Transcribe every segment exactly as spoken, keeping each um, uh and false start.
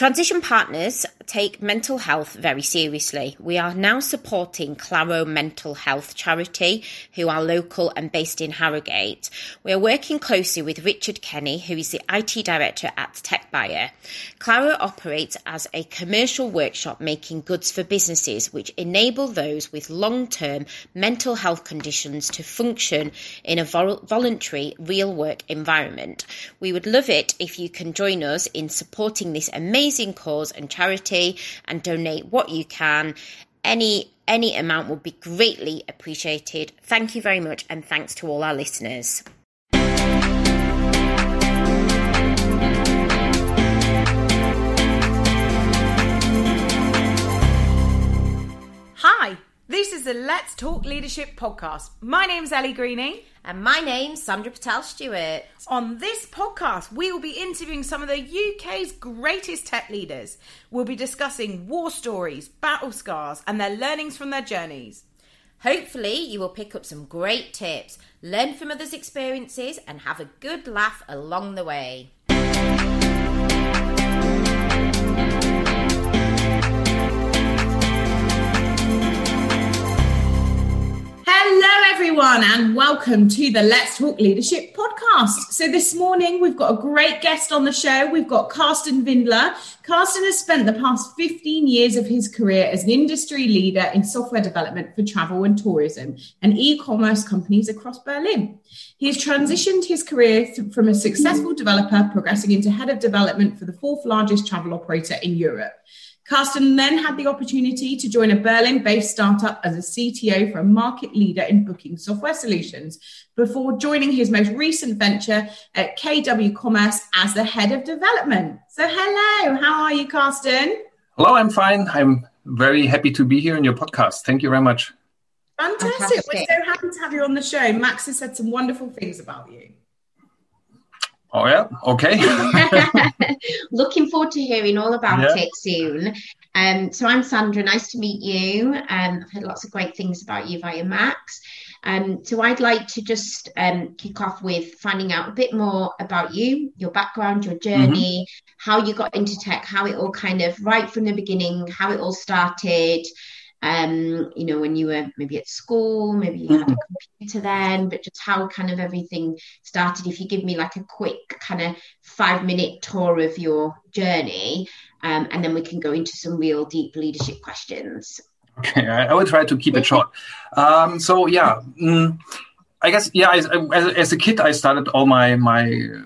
Transition partners take mental health very seriously. We are now supporting Claro Mental Health Charity, who are local and based in Harrogate. We are working closely with Richard Kenny, who is the I T director at TechBuyer. Claro operates as a commercial workshop making goods for businesses, which enable those with long-term mental health conditions to function in a vol- voluntary real work environment. We would love it if you can join us in supporting this amazing cause and charity, and donate what you can. Any any amount will be greatly appreciated. Thank you very much, and thanks to all our listeners. Hi, this is the Let's Talk Leadership podcast. My name's Ellie Greening. And my name's Sandra Patel-Stewart. On this podcast, we will be interviewing some of the U K's greatest tech leaders. We'll be discussing war stories, battle scars, and their learnings from their journeys. Hopefully, you will pick up some great tips, learn from others' experiences, and have a good laugh along the way. Hello everyone and welcome to the Let's Talk Leadership podcast. So this morning we've got a great guest on the show. We've got Carsten Windler. Carsten has spent the past fifteen years of his career as an industry leader in software development for travel and tourism and e-commerce companies across Berlin. He has transitioned his career from a successful developer progressing into head of development for the fourth largest travel operator in Europe. Carsten then had the opportunity to join a Berlin-based startup as a C T O for a market leader in booking software solutions before joining his most recent venture at K W Commerce as the head of development. So hello, how are you, Carsten? Hello, I'm fine. I'm very happy to be here in your podcast. Thank you very much. Fantastic. Fantastic. We're so happy to have you on the show. Max has said some wonderful things about you. Oh, yeah. Okay. Looking forward to hearing all about yeah. it soon. Um, so I'm Sandra. Nice to meet you. Um, I've heard lots of great things about you via Max. Um, so I'd like to just um, kick off with finding out a bit more about you, your background, your journey, mm-hmm. how you got into tech, how it all kind of right from the beginning, how it all started. Um, you know, when you were maybe at school, maybe you had a computer then, but just how kind of everything started. If you give me like a quick kind of five minute tour of your journey, um, and then we can go into some real deep leadership questions. Okay, I, I will try to keep it short. Um, so yeah, mm, I guess, yeah, I, I, as, as a kid, I started all my, my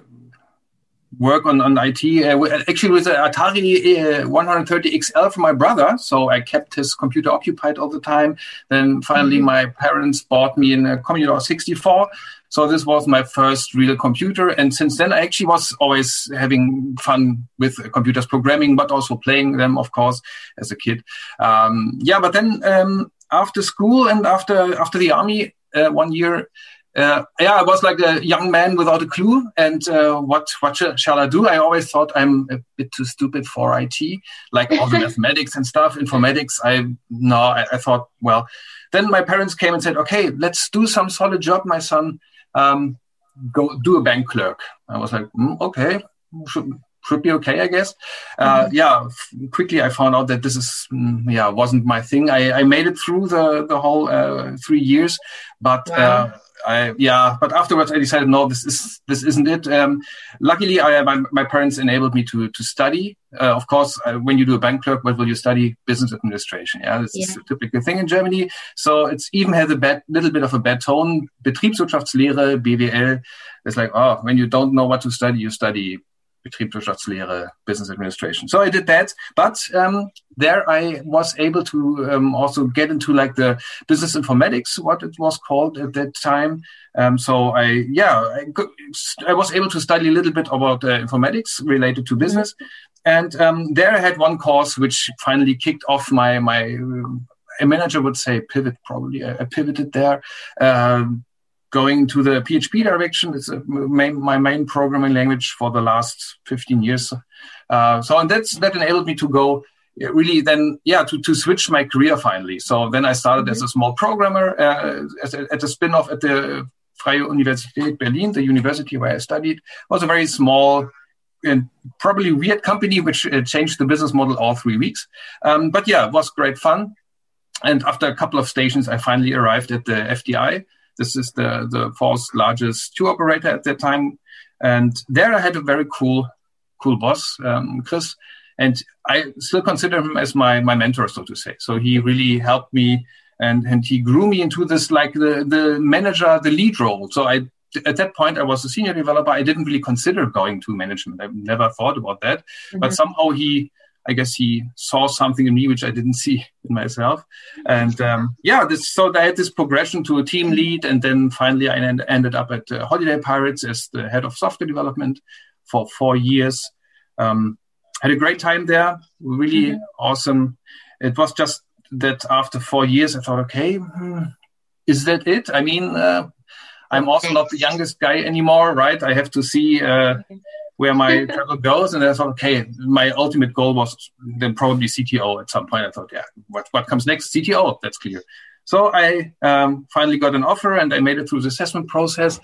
work on, on I T, uh, actually with an Atari uh, one thirty X L from my brother. So I kept his computer occupied all the time. Then finally mm-hmm. my parents bought me in a Commodore sixty-four. So this was my first real computer. And since then I actually was always having fun with computers, programming, but also playing them, of course, as a kid. Um, yeah, but then um, after school and after, after the army, uh, one year, Uh, yeah, I was like a young man without a clue. And uh, what what sh- shall I do? I always thought I'm a bit too stupid for I T, like all the mathematics and stuff, informatics. I no, I, I thought, well, then my parents came and said, okay, let's do some solid job, my son. Um, go do a bank clerk. I was like, mm, okay, should, should be okay, I guess. Uh, mm-hmm. Yeah, f- quickly I found out that this is mm, yeah wasn't my thing. I, I made it through the, the whole uh, three years, but... Wow. Uh, I, yeah, but afterwards I decided no, this is this isn't it. Um, luckily, I my, my parents enabled me to to study. Uh, of course, uh, when you do a bank clerk, what will you study? Business administration. Yeah, this yeah. is a typical thing in Germany. So it's even has a bad, little bit of a bad tone. Betriebswirtschaftslehre, B W L. It's like oh, when you don't know what to study, you study Betriebswirtschaftslehre, business administration. So I did that, but um, there I was able to um, also get into like the business informatics, what it was called at that time. Um, so I, yeah, I, could, I was able to study a little bit about uh, informatics related to business. And um, there I had one course which finally kicked off my, my a manager would say pivot probably. I, I pivoted there. Um, Going to the P H P direction, it's main, my main programming language for the last fifteen years. Uh, so, and that's, that enabled me to go really then, yeah, to, to switch my career finally. So then I started as a small programmer uh, as a, at a spin-off at the Freie Universität Berlin, the university where I studied. It was a very small a probably weird company which uh, changed the business model all three weeks. Um, but yeah, it was great fun. And after a couple of stations, I finally arrived at the F D I. This is the, the fourth largest tour operator at that time. And there I had a very cool, cool boss, um, Chris. And I still consider him as my, my mentor, so to say. So he really helped me and, and he grew me into this, like the, the manager, the lead role. So I, at that point, I was a senior developer. I didn't really consider going to management. I never thought about that. Mm-hmm. But somehow he, I guess he saw something in me which I didn't see in myself. And um, yeah, this, so I had this progression to a team lead. And then finally, I en- ended up at uh, Holiday Pirates as the head of software development for four years. Um, had a great time there. Really mm-hmm. awesome. It was just that after four years, I thought, okay, is that it? I mean, uh, I'm also not the youngest guy anymore, right? I have to see... Uh, where my travel goes. And I thought, okay, my ultimate goal was then probably C T O at some point. I thought, yeah, what, what comes next? C T O, that's clear. So I um, finally got an offer and I made it through the assessment process.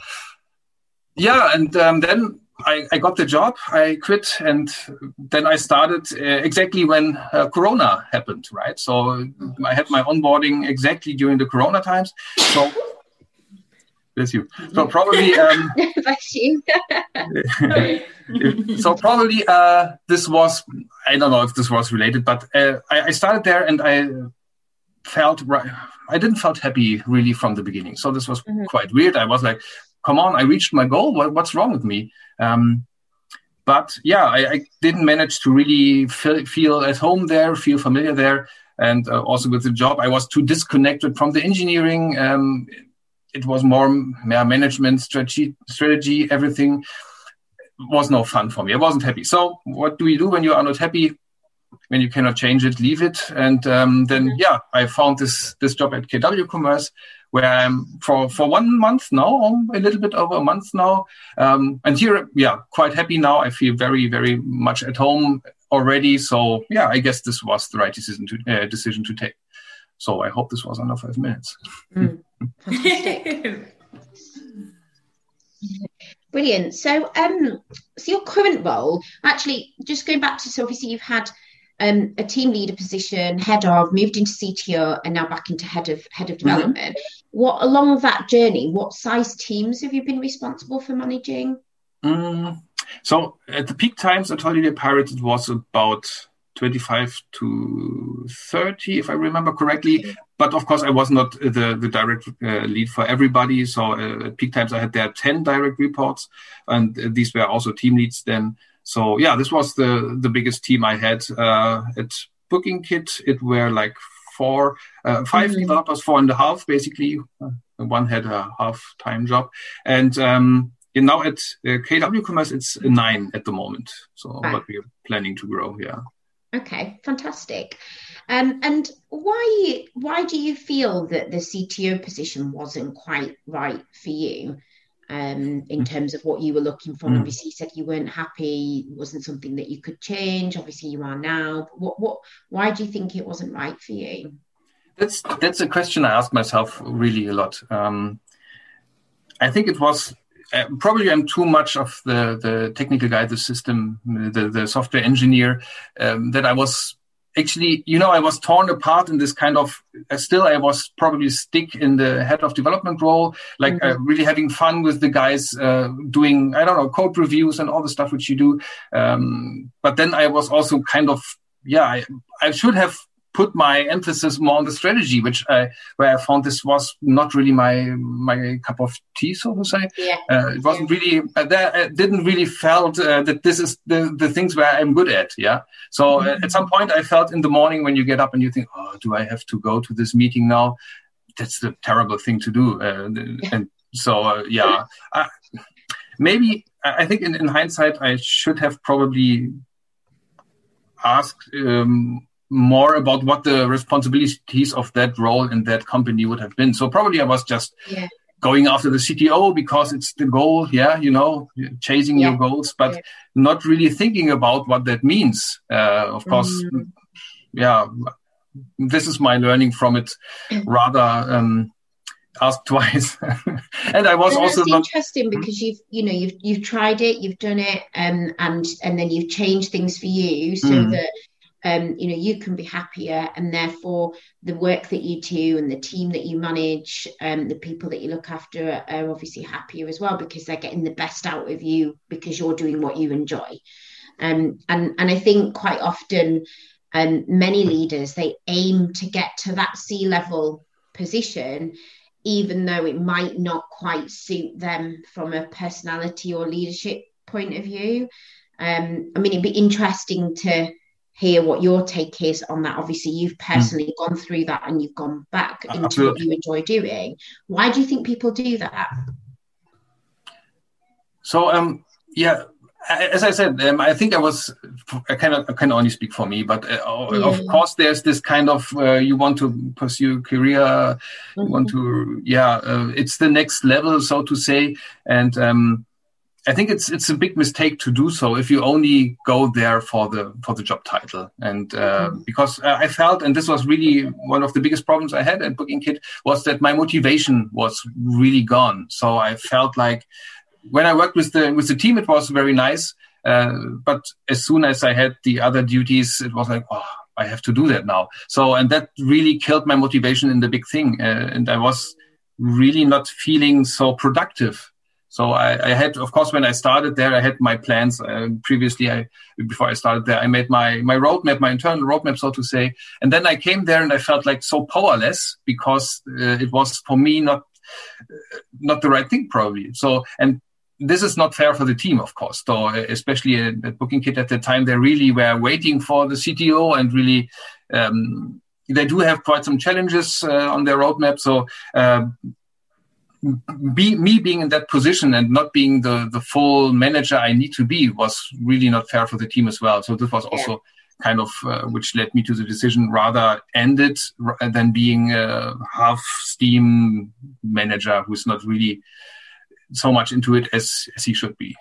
Yeah, and um, then I, I got the job, I quit, and then I started uh, exactly when uh, Corona happened, right? So I had my onboarding exactly during the Corona times. So... Bless you. So probably, um, so probably uh, this was, I don't know if this was related, but uh, I, I started there and I felt, I didn't felt happy really from the beginning. So this was mm-hmm. quite weird. I was like, come on, I reached my goal. What, what's wrong with me? Um, but yeah, I, I didn't manage to really feel, feel at home there, feel familiar there. And uh, also with the job, I was too disconnected from the engineering. Um, It was more yeah, management, strategy, strategy, everything was no fun for me. I wasn't happy. So what do you do when you are not happy, when you cannot change it, leave it? And um, then, yeah, I found this this job at K W Commerce, where I'm for, for one month now, a little bit over a month now. Um, and here, yeah, quite happy now. I feel very, very much at home already. So, yeah, I guess this was the right decision to, uh, decision to take. So I hope this was under five minutes. Mm. Brilliant. So, um, so your current role, actually, just going back to, so obviously you've had um, a team leader position, head of, moved into C T O, and now back into head of head of development. Mm-hmm. What along that journey? What size teams have you been responsible for managing? Mm. So at the peak times at Holiday Pirates, it was about twenty-five to thirty, if I remember correctly. But of course, I was not the, the direct uh, lead for everybody. So uh, at peak times, I had there ten direct reports, and these were also team leads then. So yeah, this was the, the biggest team I had uh, at BookingKit. It were like four, uh, five mm-hmm. developers, four and a half, basically. Uh, one had a half-time job. And um, you know, at uh, K W Commerce, it's nine at the moment. So right. But we are planning to grow, yeah. Okay, fantastic. Um, and why why do you feel that the C T O position wasn't quite right for you um, in terms of what you were looking for? Mm. Obviously, you said you weren't happy, it wasn't something that you could change. Obviously, you are now. What what? Why do you think it wasn't right for you? That's that's a question I asked myself really a lot. Um, I think it was. Uh, probably I'm too much of the, the technical guy, the system, the, the software engineer, um, that I was actually, you know, I was torn apart in this kind of, uh, still I was probably stick in the head of development role, like mm-hmm. uh, really having fun with the guys uh, doing, I don't know, code reviews and all the stuff which you do. Um, but then I was also kind of, yeah, I, I should have put my emphasis more on the strategy, which I, where I found this was not really my my cup of tea, so to say. Yeah. Uh, it wasn't really, uh, there, I didn't really felt uh, that this is the, the things where I'm good at, yeah? So mm-hmm. uh, at some point I felt in the morning when you get up and you think, oh, do I have to go to this meeting now? That's the terrible thing to do. Uh, yeah. And so, uh, yeah, I, maybe, I think in, in hindsight, I should have probably asked, um, more about what the responsibilities of that role in that company would have been. So probably I was just yeah. going after the C T O because it's the goal, yeah, you know, chasing yeah. your goals, but yeah. not really thinking about what that means. Uh, of course, mm. yeah, this is my learning from it. Rather, um, asked twice. And I was and also not interesting because you've you know you've you've tried it, you've done it, um, and and then you've changed things for you so mm. that um, you know you can be happier, and therefore the work that you do and the team that you manage and um, the people that you look after are, are obviously happier as well because they're getting the best out of you because you're doing what you enjoy. Um, and and I think quite often, um, many leaders they aim to get to that C-level position, even though it might not quite suit them from a personality or leadership point of view. Um, I mean, it'd be interesting to hear what your take is on that. Obviously, you've personally mm. gone through that and you've gone back into Absolutely. What you enjoy doing. Why do you think people do that? So, um, yeah. As I said, um, I think I was, I cannot, I can only speak for me, but uh, yeah. of course there's this kind of, uh, you want to pursue career, mm-hmm. you want to, yeah, uh, it's the next level, so to say. And um, I think it's it's a big mistake to do so if you only go there for the for the job title. And uh, mm-hmm. because I felt, and this was really one of the biggest problems I had at BookingKit, was that my motivation was really gone. So I felt like, when I worked with the with the team, it was very nice. Uh, but as soon as I had the other duties, it was like, oh, I have to do that now. So, and that really killed my motivation in the big thing. Uh, and I was really not feeling so productive. So I, I had, of course, when I started there, I had my plans. Uh, previously, I before I started there, I made my, my roadmap, my internal roadmap, so to say. And then I came there and I felt like so powerless because uh, it was for me not uh, not the right thing, probably. So, and this is not fair for the team, of course, though, especially at, at BookingKit at the time, they really were waiting for the C T O and really, um, they do have quite some challenges uh, on their roadmap. So uh, be, me being in that position and not being the, the full manager I need to be was really not fair for the team as well. So this was also kind of, uh, which led me to the decision rather end it than being a half steam manager who's not really so much into it as, as he should be.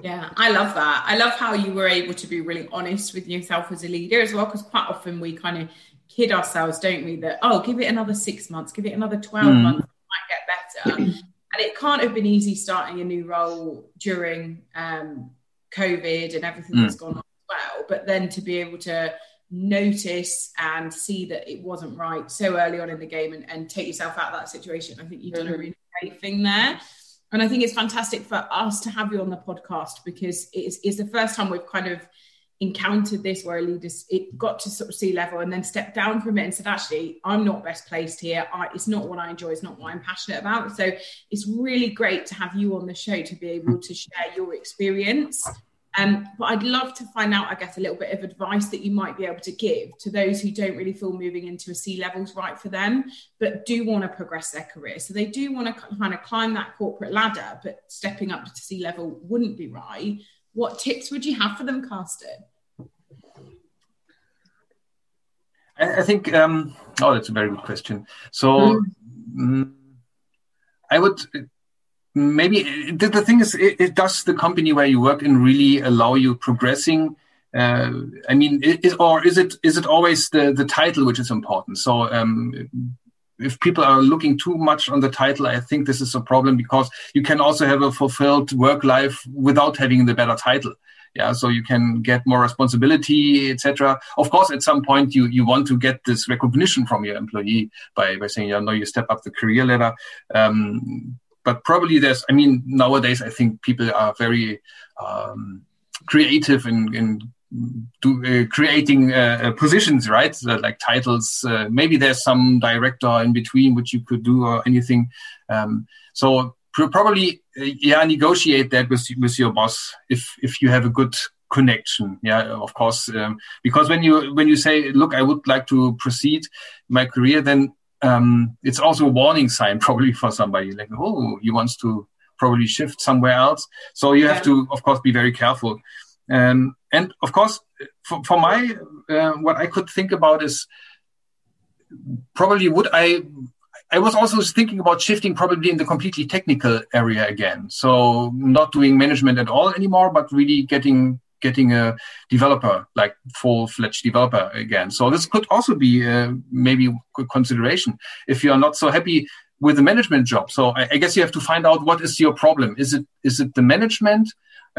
Yeah, I love that. I love how you were able to be really honest with yourself as a leader as well, because quite often we kind of kid ourselves, don't we, that, oh, give it another six months, give it another twelve mm. months, it might get better. And it can't have been easy starting a new role during um, COVID and everything mm. that's gone on as well, but then to be able to notice and see that it wasn't right so early on in the game and, and take yourself out of that situation. I think you've done a really great thing there. And I think it's fantastic for us to have you on the podcast because it's, it's the first time we've kind of encountered this where a leader's it got to sort of C-level and then stepped down from it and said, actually, I'm not best placed here. I, it's not what I enjoy. It's not what I'm passionate about. So it's really great to have you on the show to be able to share your experience. Um, but I'd love to find out, I guess, a little bit of advice that you might be able to give to those who don't really feel moving into a C-level's right for them, but do want to progress their career. So they do want to kind of climb that corporate ladder, but stepping up to C-level wouldn't be right. What tips would you have for them, Carsten? I, I think, um, oh, that's a very good question. So mm. I would... Maybe the thing is, it, it does the company where you work in really allow you progressing? Uh, I mean, is, or is it is it always the, the title which is important? So um, if people are looking too much on the title, I think this is a problem because you can also have a fulfilled work life without having the better title. Yeah, so you can get more responsibility, et cetera. Of course, at some point you, you want to get this recognition from your employee by by saying, you know, you step up the career ladder. Um, But probably there's, I mean, nowadays, I think people are very um, creative in, in do, uh, creating uh, positions, right? So, like titles. Uh, maybe there's some director in between which you could do or anything. Um, so pr- probably, uh, yeah, negotiate that with, with your boss if, if you have a good connection. Yeah, of course. Um, because when you, when you say, look, I would like to proceed my career, then Um, it's also a warning sign probably for somebody like, oh, he wants to probably shift somewhere else. So you have to, of course, be very careful. Um, and of course, for, for my, uh, what I could think about is probably would I, I was also thinking about shifting probably in the completely technical area again. So not doing management at all anymore, but really getting getting a developer, like full-fledged developer again. So this could also be uh, maybe a consideration. If you are not so happy with a management job. So I, I guess you have to find out what is your problem. Is it is it the management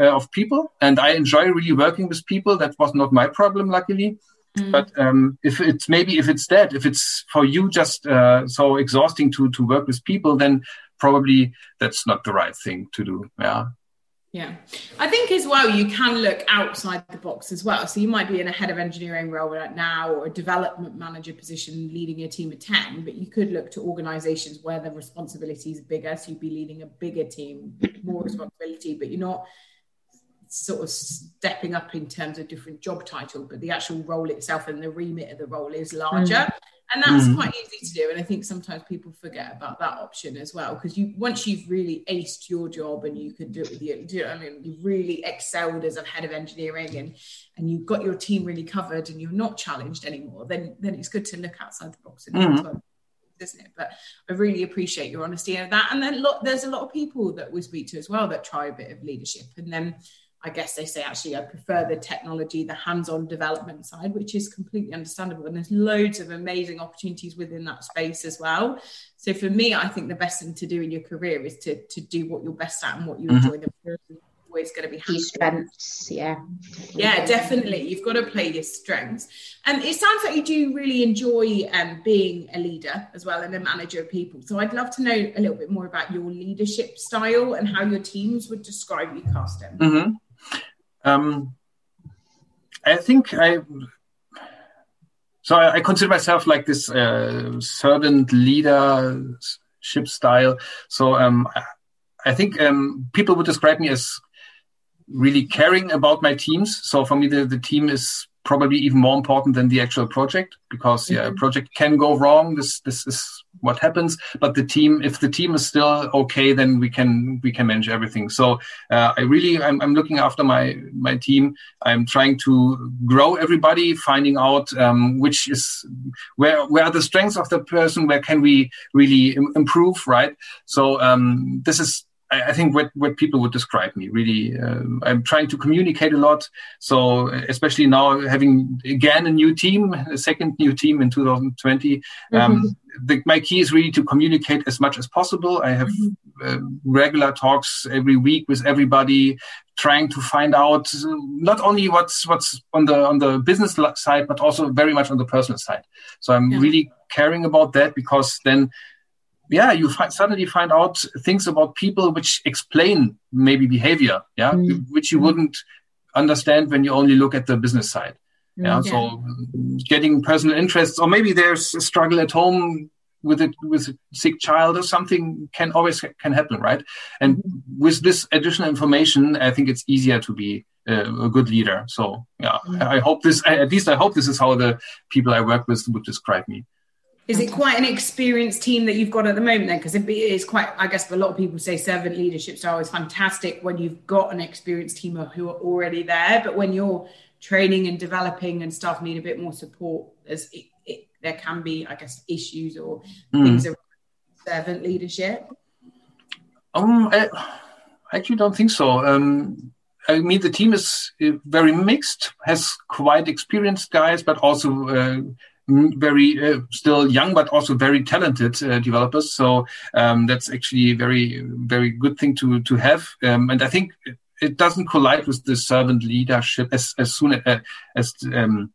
uh, of people? And I enjoy really working with people. That was not my problem, luckily. Mm. But um, if it's maybe if it's that, if it's for you just uh, so exhausting to to work with people, then probably that's not the right thing to do. Yeah. Yeah. I think as well, you can look outside the box as well. So you might be in a head of engineering role right now or a development manager position leading a team of ten, but you could look to organizations where the responsibility is bigger. So you'd be leading a bigger team, more responsibility, but you're not sort of stepping up in terms of different job title, but the actual role itself and the remit of the role is larger. Mm-hmm. And that's mm-hmm. quite easy to do. And I think sometimes people forget about that option as well, because you once you've really aced your job and you could do it with you, do you know what I mean, you really excelled as a head of engineering and, and you've got your team really covered and you're not challenged anymore, then then it's good to look outside the box and mm-hmm. well, isn't it? But I really appreciate your honesty of that. And then look, there's a lot of people that we speak to as well that try a bit of leadership. And then I guess they say, actually, I prefer the technology, the hands-on development side, which is completely understandable. And there's loads of amazing opportunities within that space as well. So for me, I think the best thing to do in your career is to to do what you're best at and what you mm-hmm. enjoy. The always going to be happy. Strengths, yeah. Yeah, definitely. You've got to play your strengths. And it sounds like you do really enjoy um, being a leader as well and a manager of people. So I'd love to know a little bit more about your leadership style and how your teams would describe you, Carsten. Mm-hmm. Um, I think I, so I, I consider myself like this uh, servant leadership style. So um, I, I think um, people would describe me as really caring about my teams. So for me, the, the team is probably even more important than the actual project, because yeah, a project can go wrong. This this is what happens. But the team, if the team is still okay, then we can we can manage everything. So uh, I really I'm, I'm looking after my my team. I'm trying to grow everybody, finding out um, which is where where are the strengths of the person, where can we really im- improve, right? So um, this is. I think what, what people would describe me, really. Uh, I'm trying to communicate a lot. So especially now having, again, a new team, a second new team in two thousand twenty, mm-hmm. um, the, my key is really to communicate as much as possible. I have mm-hmm. uh, regular talks every week with everybody, trying to find out not only what's what's on the on the business side, but also very much on the personal side. So I'm yeah. really caring about that, because then Yeah, you find, suddenly find out things about people which explain maybe behavior, yeah, mm. which you wouldn't understand when you only look at the business side. Yeah, okay. So getting personal interests, or maybe there's a struggle at home with a with a sick child or something, can always can happen, right? And with this additional information, I think it's easier to be uh, a good leader. So yeah, mm. I, I hope this I, at least I hope this is how the people I work with would describe me. Is it quite an experienced team that you've got at the moment then? Because it is quite, I guess, a lot of people say servant leadership style is fantastic when you've got an experienced team who are already there. But when you're training and developing and staff need a bit more support, as it, it, there can be, I guess, issues or mm. things around servant leadership. Um, I, I actually don't think so. Um, I mean, the team is very mixed, has quite experienced guys, but also... Uh, very uh, still young, but also very talented uh, developers. So um, that's actually very, very good thing to to have. Um, and I think it doesn't collide with the servant leadership as as soon as as, um,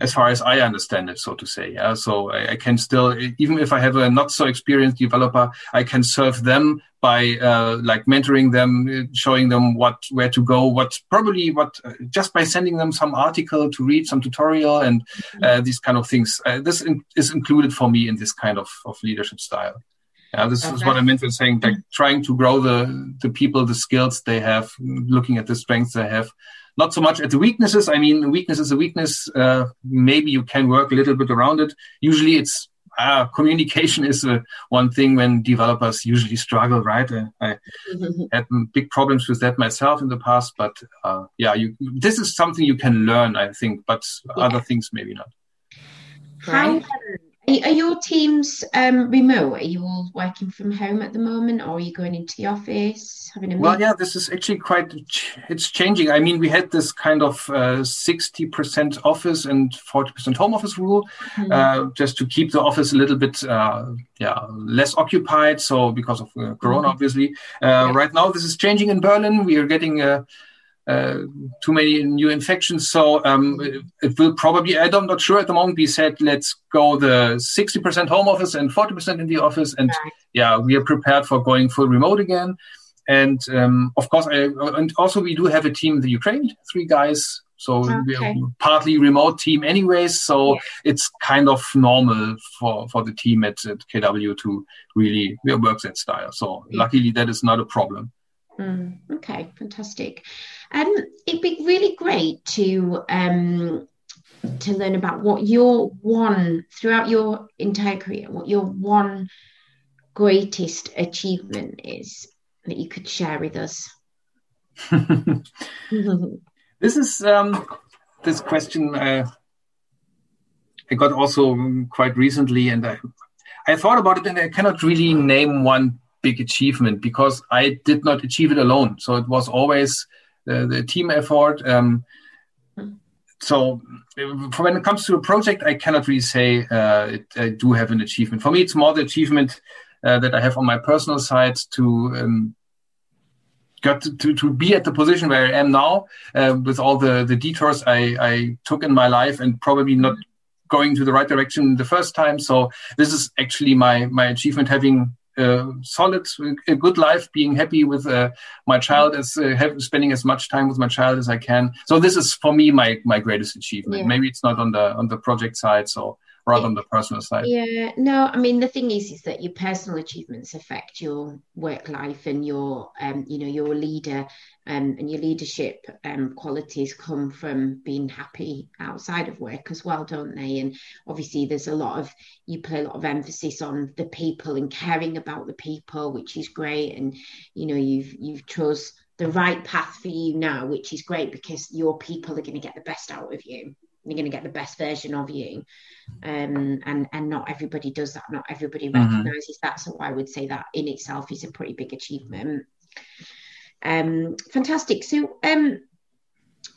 as far as I understand it, so to say. Yeah? So I, I can still, even if I have a not so experienced developer, I can serve them by uh, like mentoring them, showing them what where to go, what probably what uh, just by sending them some article to read, some tutorial, and uh, these kind of things. Uh, this in, is included for me in this kind of, of leadership style. Yeah, this okay. is what I meant when saying like trying to grow the the people, the skills they have, looking at the strengths they have. Not so much at the weaknesses. I mean, weakness is a weakness. Uh, maybe you can work a little bit around it. Usually it's ah, communication is uh, one thing when developers usually struggle, right? I, I had big problems with that myself in the past, but uh, yeah, you, this is something you can learn, I think, but yeah. other things maybe not. How, Are your teams um, remote? Are you all working from home at the moment, or are you going into the office? Having a well, yeah, this is actually quite, it's changing. I mean, we had this kind of uh, sixty percent office and forty percent home office rule, mm-hmm. uh, just to keep the office a little bit uh, yeah, less occupied. So because of uh, Corona, mm-hmm. obviously. Uh, yeah. Right now, this is changing in Berlin. We are getting a... Uh, Uh, too many new infections. So um, it, it will probably, I don't, not sure at the moment, we said, let's go the sixty percent home office and forty percent in the office. And right. yeah, we are prepared for going full remote again. And um, of course, I, and also we do have a team in the Ukraine, three guys. So okay. we are partly remote team anyways. So yeah. it's kind of normal for, for the team at, at K W to really work that style. So yeah. luckily that is not a problem. Mm, okay, fantastic. Um, it'd be really great to um, to learn about what your one throughout your entire career, what your one greatest achievement is that you could share with us. This is um, this question uh, I got also quite recently, and I I thought about it, and I cannot really name one big achievement because I did not achieve it alone. So it was always uh, the team effort. Um, so when it comes to a project, I cannot really say uh, it, I do have an achievement. For me, it's more the achievement uh, that I have on my personal side to um, got to, to, to be at the position where I am now uh, with all the, the detours I, I took in my life and probably not going to the right direction the first time. So this is actually my, my achievement, having Uh, solid, a good life, being happy with uh, my child, as uh, have, spending as much time with my child as I can. So this is for me my my greatest achievement. Yeah. Maybe it's not on the on the project side, so rather yeah. on the personal side. Yeah, no, I mean the thing is, is that your personal achievements affect your work life and your um you know your leader um, and your leadership um qualities come from being happy outside of work as well, don't they? And obviously, there's a lot of you put a lot of emphasis on the people and caring about the people, which is great. And you know, you've you've chose the right path for you now, which is great because your people are going to get the best out of you. You're going to get the best version of you. Um, and, and not everybody does that. Not everybody recognises mm-hmm. that. So I would say that in itself is a pretty big achievement. Um, fantastic. So um,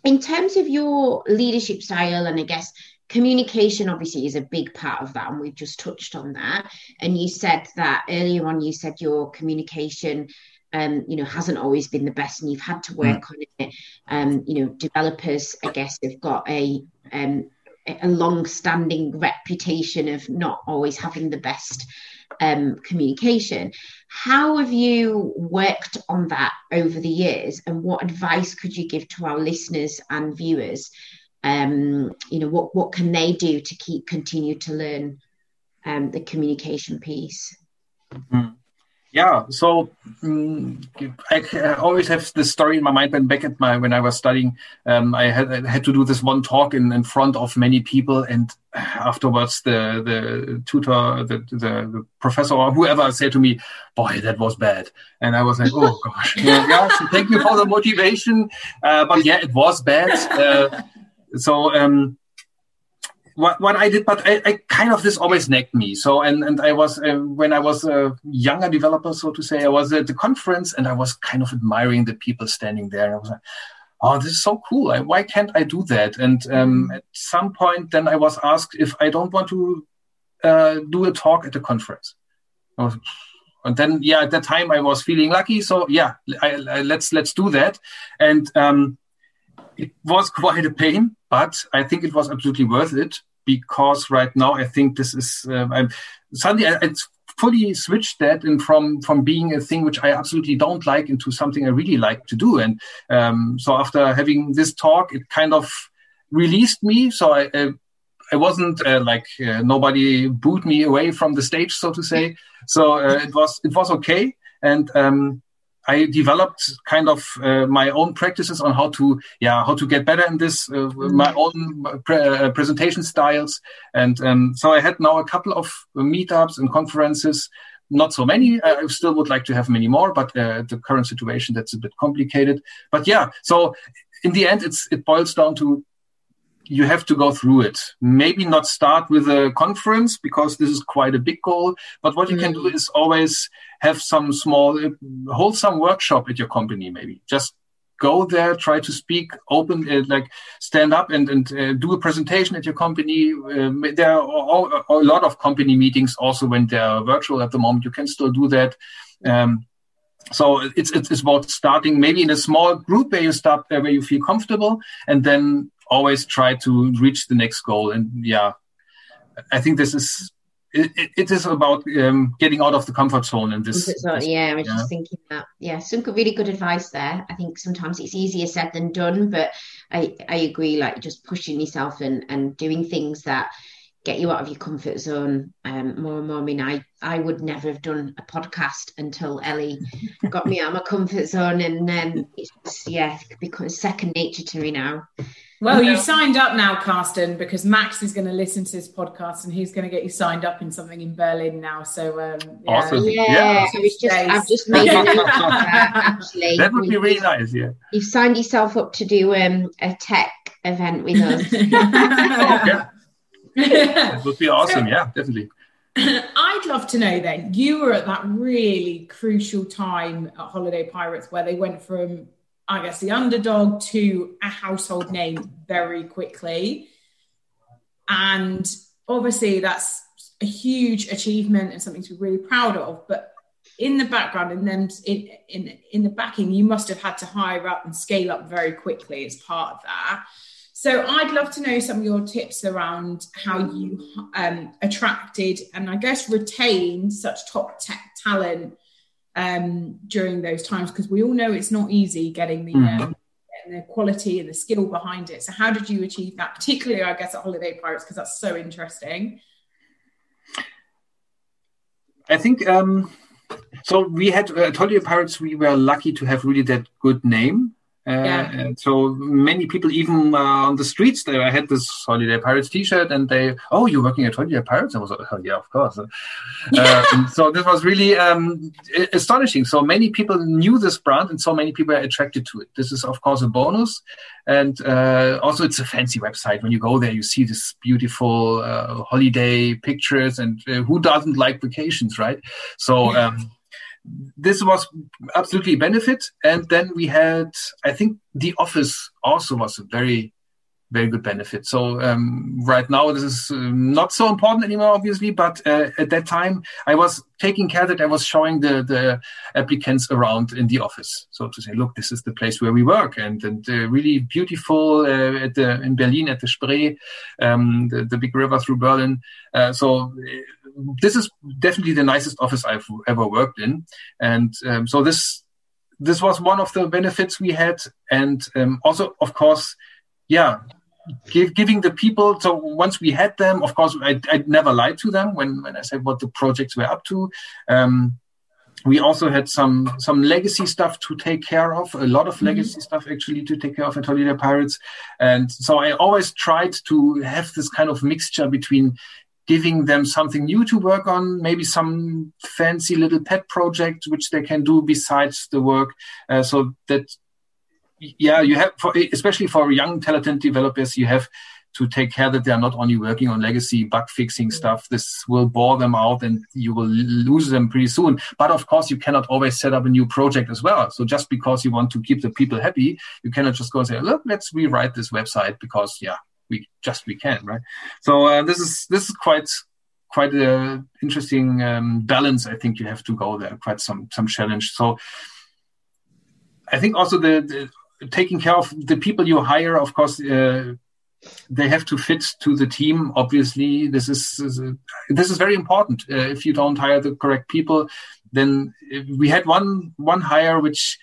in terms of your leadership style, and I guess communication obviously is a big part of that, and we've just touched on that. And you said that earlier on, you said your communication Um, you know, hasn't always been the best, and you've had to work mm. on it. Um, you know, developers, I guess, have got a um, a long-standing reputation of not always having the best um, communication. How have you worked on that over the years, and what advice could you give to our listeners and viewers? Um, you know, what what can they do to keep continue to learn um, the communication piece? Mm. Yeah, so um, I, I always have this story in my mind when back at my when I was studying, um, I had I had to do this one talk in, in front of many people, and afterwards the the tutor, the, the the professor or whoever said to me, "Boy, that was bad," and I was like, "Oh gosh, yeah, yeah so thank you for the motivation, uh, but yeah, it was bad." Uh, so. Um, What, what I did, but I, I kind of this always nagged me. So, and, and I was, uh, when I was a younger developer, so to say, I was at the conference and I was kind of admiring the people standing there. And I was like, oh, this is so cool. I, why can't I do that? And um, at some point then I was asked if I don't want to uh, do a talk at the conference. I was, and then, yeah, at that time I was feeling lucky. So yeah, I, I, let's, let's do that. And um, it was quite a pain, but I think it was absolutely worth it. Because right now, I think this is, uh, I'm, suddenly I, I fully switched that in from, from being a thing which I absolutely don't like into something I really like to do. And um, so after having this talk, it kind of released me. So I I, I wasn't uh, like, uh, nobody booed me away from the stage, so to say. So uh, it was it was okay. And um, I developed kind of uh, my own practices on how to, yeah, how to get better in this, uh, my own pre- uh, presentation styles. And um, so I had now a couple of meetups and conferences, not so many. I still would like to have many more, but uh, the current situation, that's a bit complicated. But yeah, so in the end, it's it boils down to you have to go through it. Maybe not start with a conference because this is quite a big goal, but what mm-hmm. you can do is always have some small, hold some workshop at your company maybe. Just go there, try to speak, open, uh, like stand up and, and uh, do a presentation at your company. Um, there are all, all, a lot of company meetings also when they're virtual at the moment. You can still do that. Um, so it's, it's it's about starting maybe in a small group where you start uh, where you feel comfortable, and then always try to reach the next goal. And yeah, I think this is it. It is about um, getting out of the comfort zone. And this, zone, this yeah, I was yeah. just thinking that. Yeah, some good, really good advice there. I think sometimes it's easier said than done, but I I agree. Like just pushing yourself and and doing things that get you out of your comfort zone um, more and more. I mean, I, I would never have done a podcast until Ellie got me out of my comfort zone. And then it's just, yeah, it becomes second nature to me now. Well, you know? You've signed up now, Carsten, because Max is going to listen to this podcast and he's going to get you signed up in something in Berlin now. So, um, yeah. Awesome. Yeah. yeah. So it's just, I've just made a note of that, actually. That would be really nice, yeah. You've signed yourself up to do um, a tech event with us. Okay. It would be awesome, so, yeah, definitely. I'd love to know then, you were at that really crucial time at Holiday Pirates where they went from, I guess, the underdog to a household name very quickly. And obviously that's a huge achievement and something to be really proud of. But in the background and then in, in, in the backing, you must have had to hire up and scale up very quickly as part of that. So I'd love to know some of your tips around how you um, attracted and I guess retained such top tech talent um, during those times, because we all know it's not easy getting the, um, getting the quality and the skill behind it. So how did you achieve that, particularly, I guess, at Holiday Pirates, because that's so interesting? I think... Um, so we had, uh, at Holiday Pirates, we were lucky to have really that good name. Uh, yeah. So many people, even uh, on the streets, they, I had this Holiday Pirates T-shirt, and they, oh, you're working at Holiday Pirates? I was like, oh yeah, of course. Yeah. Uh, so this was really um, astonishing. So many people knew this brand, and so many people are attracted to it. This is, of course, a bonus, and uh, also it's a fancy website. When you go there, you see this beautiful uh, holiday pictures, and uh, who doesn't like vacations, right? So. Yeah. Um, This was absolutely a benefit. And then we had, I think the office also was a very, very good benefit. So um, right now, this is uh, not so important anymore, obviously. But uh, at that time, I was taking care that I was showing the, the applicants around in the office. So to say, look, this is the place where we work. And, and uh, really beautiful uh, at the, in Berlin, at the Spree, um, the, the big river through Berlin. Uh, so... This is definitely the nicest office I've ever worked in. And um, so this this was one of the benefits we had. And um, also, of course, yeah, give, giving the people, so once we had them, of course, I, I never lied to them when, when I said what the projects were up to. Um, we also had some some legacy stuff to take care of, a lot of mm-hmm. legacy stuff actually to take care of at Holiday Pirates. And so I always tried to have this kind of mixture between giving them something new to work on, maybe some fancy little pet project which they can do besides the work. Uh, so that, yeah, you have, for, especially for young talented developers, you have to take care that they are not only working on legacy bug fixing stuff. This will bore them out and you will lose them pretty soon. But of course, you cannot always set up a new project as well. So just because you want to keep the people happy, you cannot just go and say, look, let's rewrite this website because, yeah. We just we can, right? So uh, this is this is quite quite a interesting um, balance. I think you have to go there. Quite some some challenge. So I think also the, the taking care of the people you hire. Of course, uh, they have to fit to the team. Obviously, this is, is a, this is very important. Uh, if you don't hire the correct people, then we had one one hire which.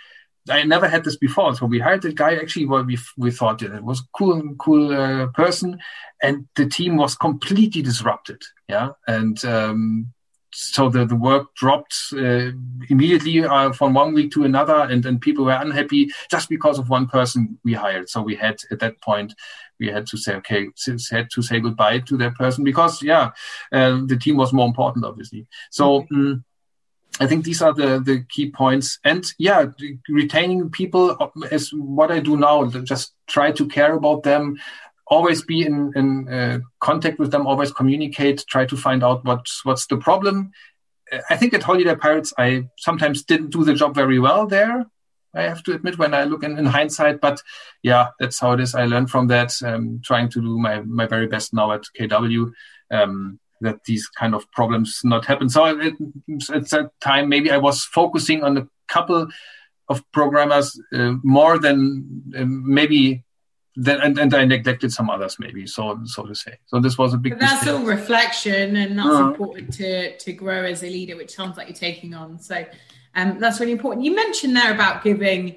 I never had this before. So we hired that guy. Actually, well, we we thought that it was a cool, cool uh, person, and the team was completely disrupted. Yeah, and um, so the, the work dropped uh, immediately uh, from one week to another, and then people were unhappy just because of one person we hired. So we had at that point we had to say okay, had to say goodbye to that person because yeah, uh, the team was more important, obviously. So. Mm-hmm. Um, I think these are the, the key points. And yeah, retaining people is what I do now. Just try to care about them, always be in, in uh, contact with them, always communicate, try to find out what, what's the problem. I think at Holiday Pirates, I sometimes didn't do the job very well there, I have to admit, when I look in, in hindsight. But yeah, that's how it is. I learned from that, um, trying to do my, my very best now at K W, um, that these kind of problems not happen. So it, at that time, maybe I was focusing on a couple of programmers uh, more than uh, maybe... Then, and, and I neglected some others, maybe, so so to say. So this was a big. But that's mistake. All reflection, and that's uh, important to to grow as a leader, which sounds like you're taking on. So, um, that's really important. You mentioned there about giving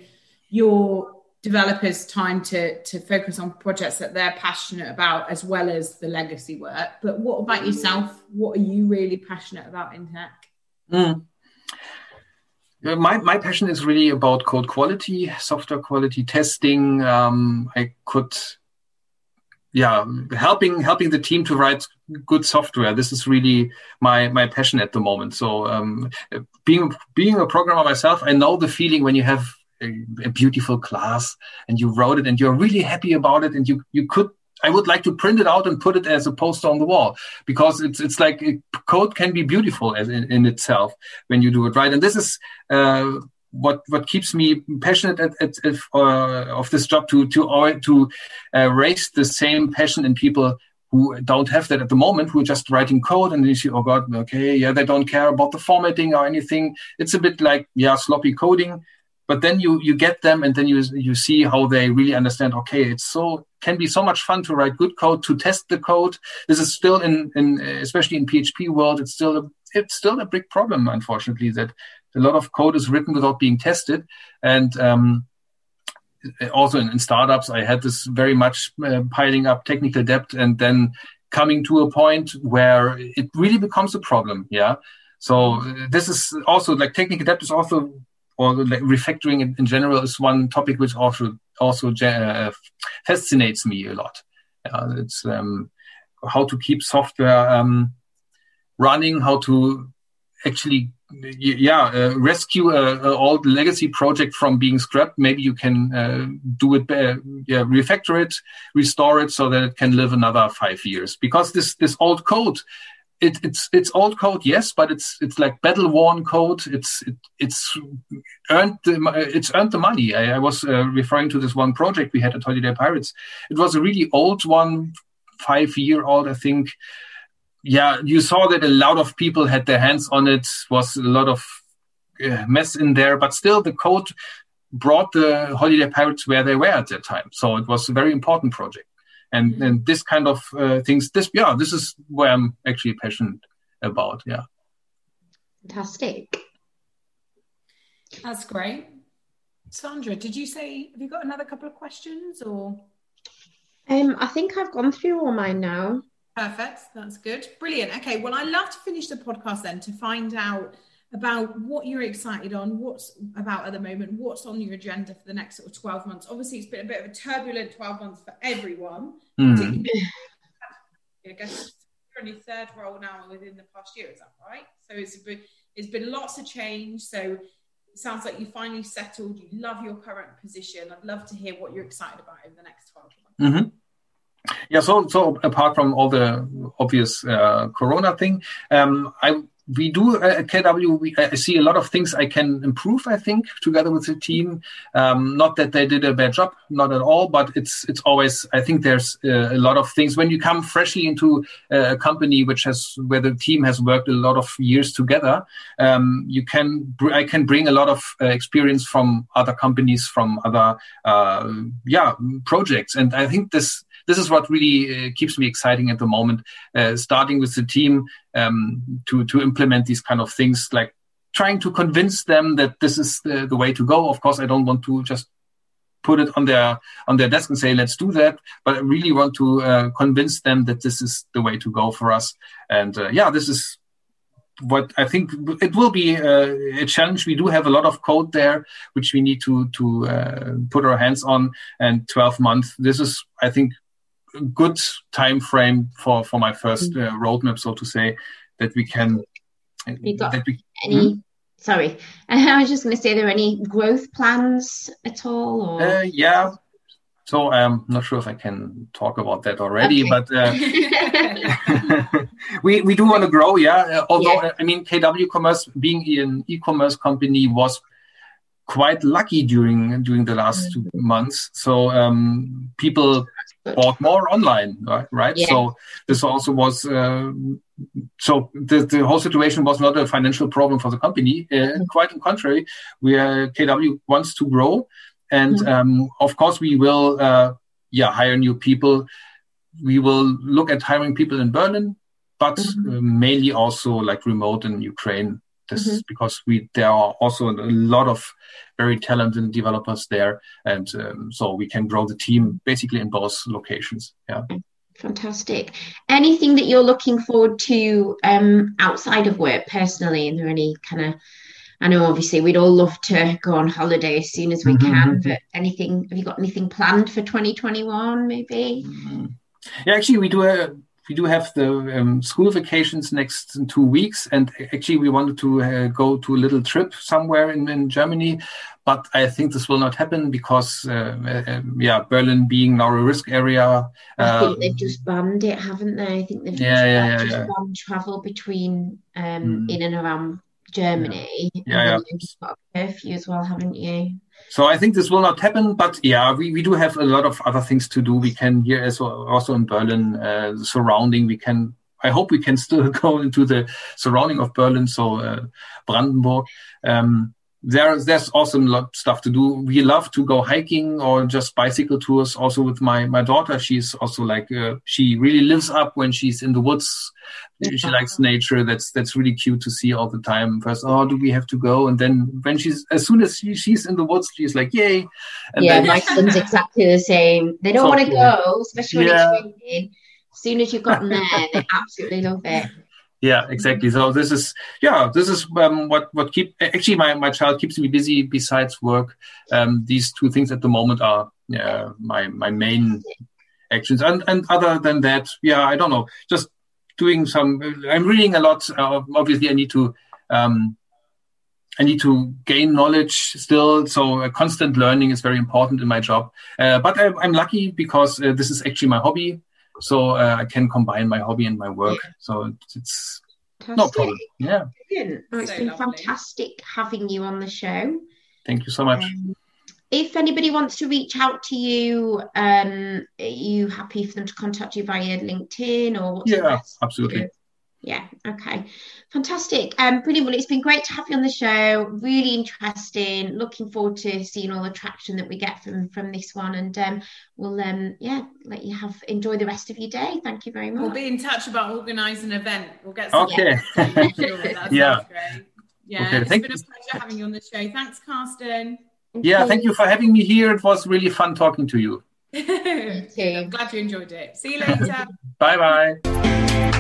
your developers time to to focus on projects that they're passionate about, as well as the legacy work. But what about yourself? What are you really passionate about in tech? Mm. My my passion is really about code quality, software quality, testing. Um, I could, yeah, helping helping the team to write good software. This is really my my passion at the moment. So um, being being a programmer myself, I know the feeling when you have a, a beautiful class and you wrote it and you're really happy about it, and you you could. I would like to print it out and put it as a poster on the wall, because it's it's like it, code can be beautiful as in, in itself when you do it right. And this is uh, what what keeps me passionate at, at, at uh, of this job, to to uh, to uh, raise the same passion in people who don't have that at the moment, who are just writing code and they see, oh God, okay, yeah, they don't care about the formatting or anything. It's a bit like yeah, sloppy coding. But then you, you get them, and then you you see how they really understand. Okay, it's so can be so much fun to write good code, to test the code. This is still in, in especially in P H P world, it's still a, it's still a big problem, unfortunately, that a lot of code is written without being tested. And um, also in, in startups, I had this very much uh, piling up technical debt, and then coming to a point where it really becomes a problem. Yeah. So this is also like technical debt is also. Or refactoring in, in general is one topic which also also uh, fascinates me a lot. Uh, it's um, how to keep software um, running, how to actually yeah uh, rescue an old legacy project from being scrapped. Maybe you can uh, do it, uh, yeah, refactor it, restore it so that it can live another five years. Because this this old code. It, it's it's old code, yes, but it's it's like battle worn code. It's it, it's earned the it's earned the money. I, I was uh, referring to this one project we had at Holiday Pirates. It was a really old one, five year old, I think. Yeah, you saw that a lot of people had their hands on it. Was a lot of uh, mess in there, but still the code brought the Holiday Pirates where they were at that time. So it was a very important project. And and this kind of uh, things, this yeah, this is where I'm actually passionate about. Yeah, fantastic. That's great, Sandra. Did you say have you got another couple of questions or? Um, I think I've gone through all mine now. Perfect. That's good. Brilliant. Okay. Well, I love to finish the podcast then to find out about what you're excited on, what's about at the moment, what's on your agenda for the next sort of twelve months. Obviously, it's been a bit of a turbulent twelve months for everyone. Mm. I guess you're in your third role now within the past year, is that right? So it's been, it's been lots of change. So it sounds like you finally settled. You love your current position. I'd love to hear what you're excited about over the next twelve months. Mm-hmm. Yeah, so so apart from all the obvious uh, Corona thing, um, I... We do uh, at K W, we, I see a lot of things I can improve, I think, together with the team. Um, not that they did a bad job, not at all, but it's it's always, I think there's uh, a lot of things. When you come freshly into a company which has, where the team has worked a lot of years together, um, you can, I can bring a lot of uh, experience from other companies, from other, uh, yeah, projects. And I think this, This is what really uh, keeps me exciting at the moment, uh, starting with the team um, to, to implement these kind of things, like trying to convince them that this is the, the way to go. Of course, I don't want to just put it on their on their desk and say, let's do that. But I really want to uh, convince them that this is the way to go for us. And uh, yeah, this is what I think it will be uh, a challenge. We do have a lot of code there, which we need to, to uh, put our hands on. And twelve months, this is, I think, good time frame for for my first uh, roadmap, so to say, that we can you got that we, any hmm? sorry I was just going to say, are there any growth plans at all or? Uh, yeah So I'm not sure if I can talk about that already, okay. but uh, we we do want to grow, yeah. Although yeah. I mean, K W Commerce, being an e-commerce company, was quite lucky during during the last two months. So um, people bought more online, right? Yeah. So this also was uh, so the the whole situation was not a financial problem for the company. Uh, mm-hmm. Quite on contrary, we are, K W wants to grow. And um, of course, we will, uh, yeah, hire new people. We will look at hiring people in Berlin, but mm-hmm. uh, mainly also like remote in Ukraine. This mm-hmm. is because we there are also a lot of very talented developers there, and um, so we can grow the team basically in both locations. Yeah, fantastic. Anything that you're looking forward to um, outside of work personally? Are there any kind of I know, obviously, we'd all love to go on holiday as soon as we mm-hmm. can, but anything, have you got anything planned for twenty twenty-one, maybe? Mm-hmm. Yeah, actually, we do uh, we do have the um, school vacations next two weeks, and actually, we wanted to uh, go to a little trip somewhere in, in Germany, but I think this will not happen because, uh, uh, yeah, Berlin being now a risk area. I um, think they've just banned it, haven't they? I think they've yeah, yeah, yeah, just yeah. banned travel between um, mm-hmm. in and around Germany. Yeah, yeah, yeah. You've got a curfew as well, haven't you? So I think this will not happen, but yeah, we, we do have a lot of other things to do. We can here as well, also in Berlin, uh, surrounding. We can. I hope we can still go into the surrounding of Berlin, so uh, Brandenburg. Um, there, there's also a lot of stuff to do. We love to go hiking or just bicycle tours. Also with my my daughter, she's also like uh, she really lives up when she's in the woods. She likes nature. That's that's really cute to see all the time. First, oh, do we have to go? And then when she's, as soon as she, she's in the woods, she's like, yay. And yeah, then, my son's exactly the same. They don't so want to cool. go, especially when yeah. it's raining. As soon as you've gotten there, they absolutely love it. Yeah, exactly. So this is, yeah, this is um, what, what keep, actually my, my child keeps me busy besides work. Um, these two things at the moment are uh, my, my main actions. And, and other than that, yeah, I don't know, just, doing some, I'm reading a lot. Uh, obviously, I need to, um, I need to gain knowledge still. So uh, constant learning is very important in my job. Uh, but I, I'm lucky because uh, this is actually my hobby. So uh, I can combine my hobby and my work. So it's fantastic. No problem. Yeah. Brilliant. Well, it's so been lovely. Fantastic having you on the show. Thank you so much. Um, If anybody wants to reach out to you, um, are you happy for them to contact you via LinkedIn or what's Yeah, absolutely. Yeah, okay. Fantastic. Um, brilliant. Well, it's been great to have you on the show. Really interesting. Looking forward to seeing all the traction that we get from, from this one. And um, we'll, um, yeah, let you have enjoy the rest of your day. Thank you very much. We'll be in touch about organising an event. We'll get some Okay. That yeah. Great. Yeah, okay, it's thank been you. A pleasure having you on the show. Thanks, Carsten. Yeah, thank you for having me here. It was really fun talking to you. Me too. I'm glad you enjoyed it. See you later. Bye-bye.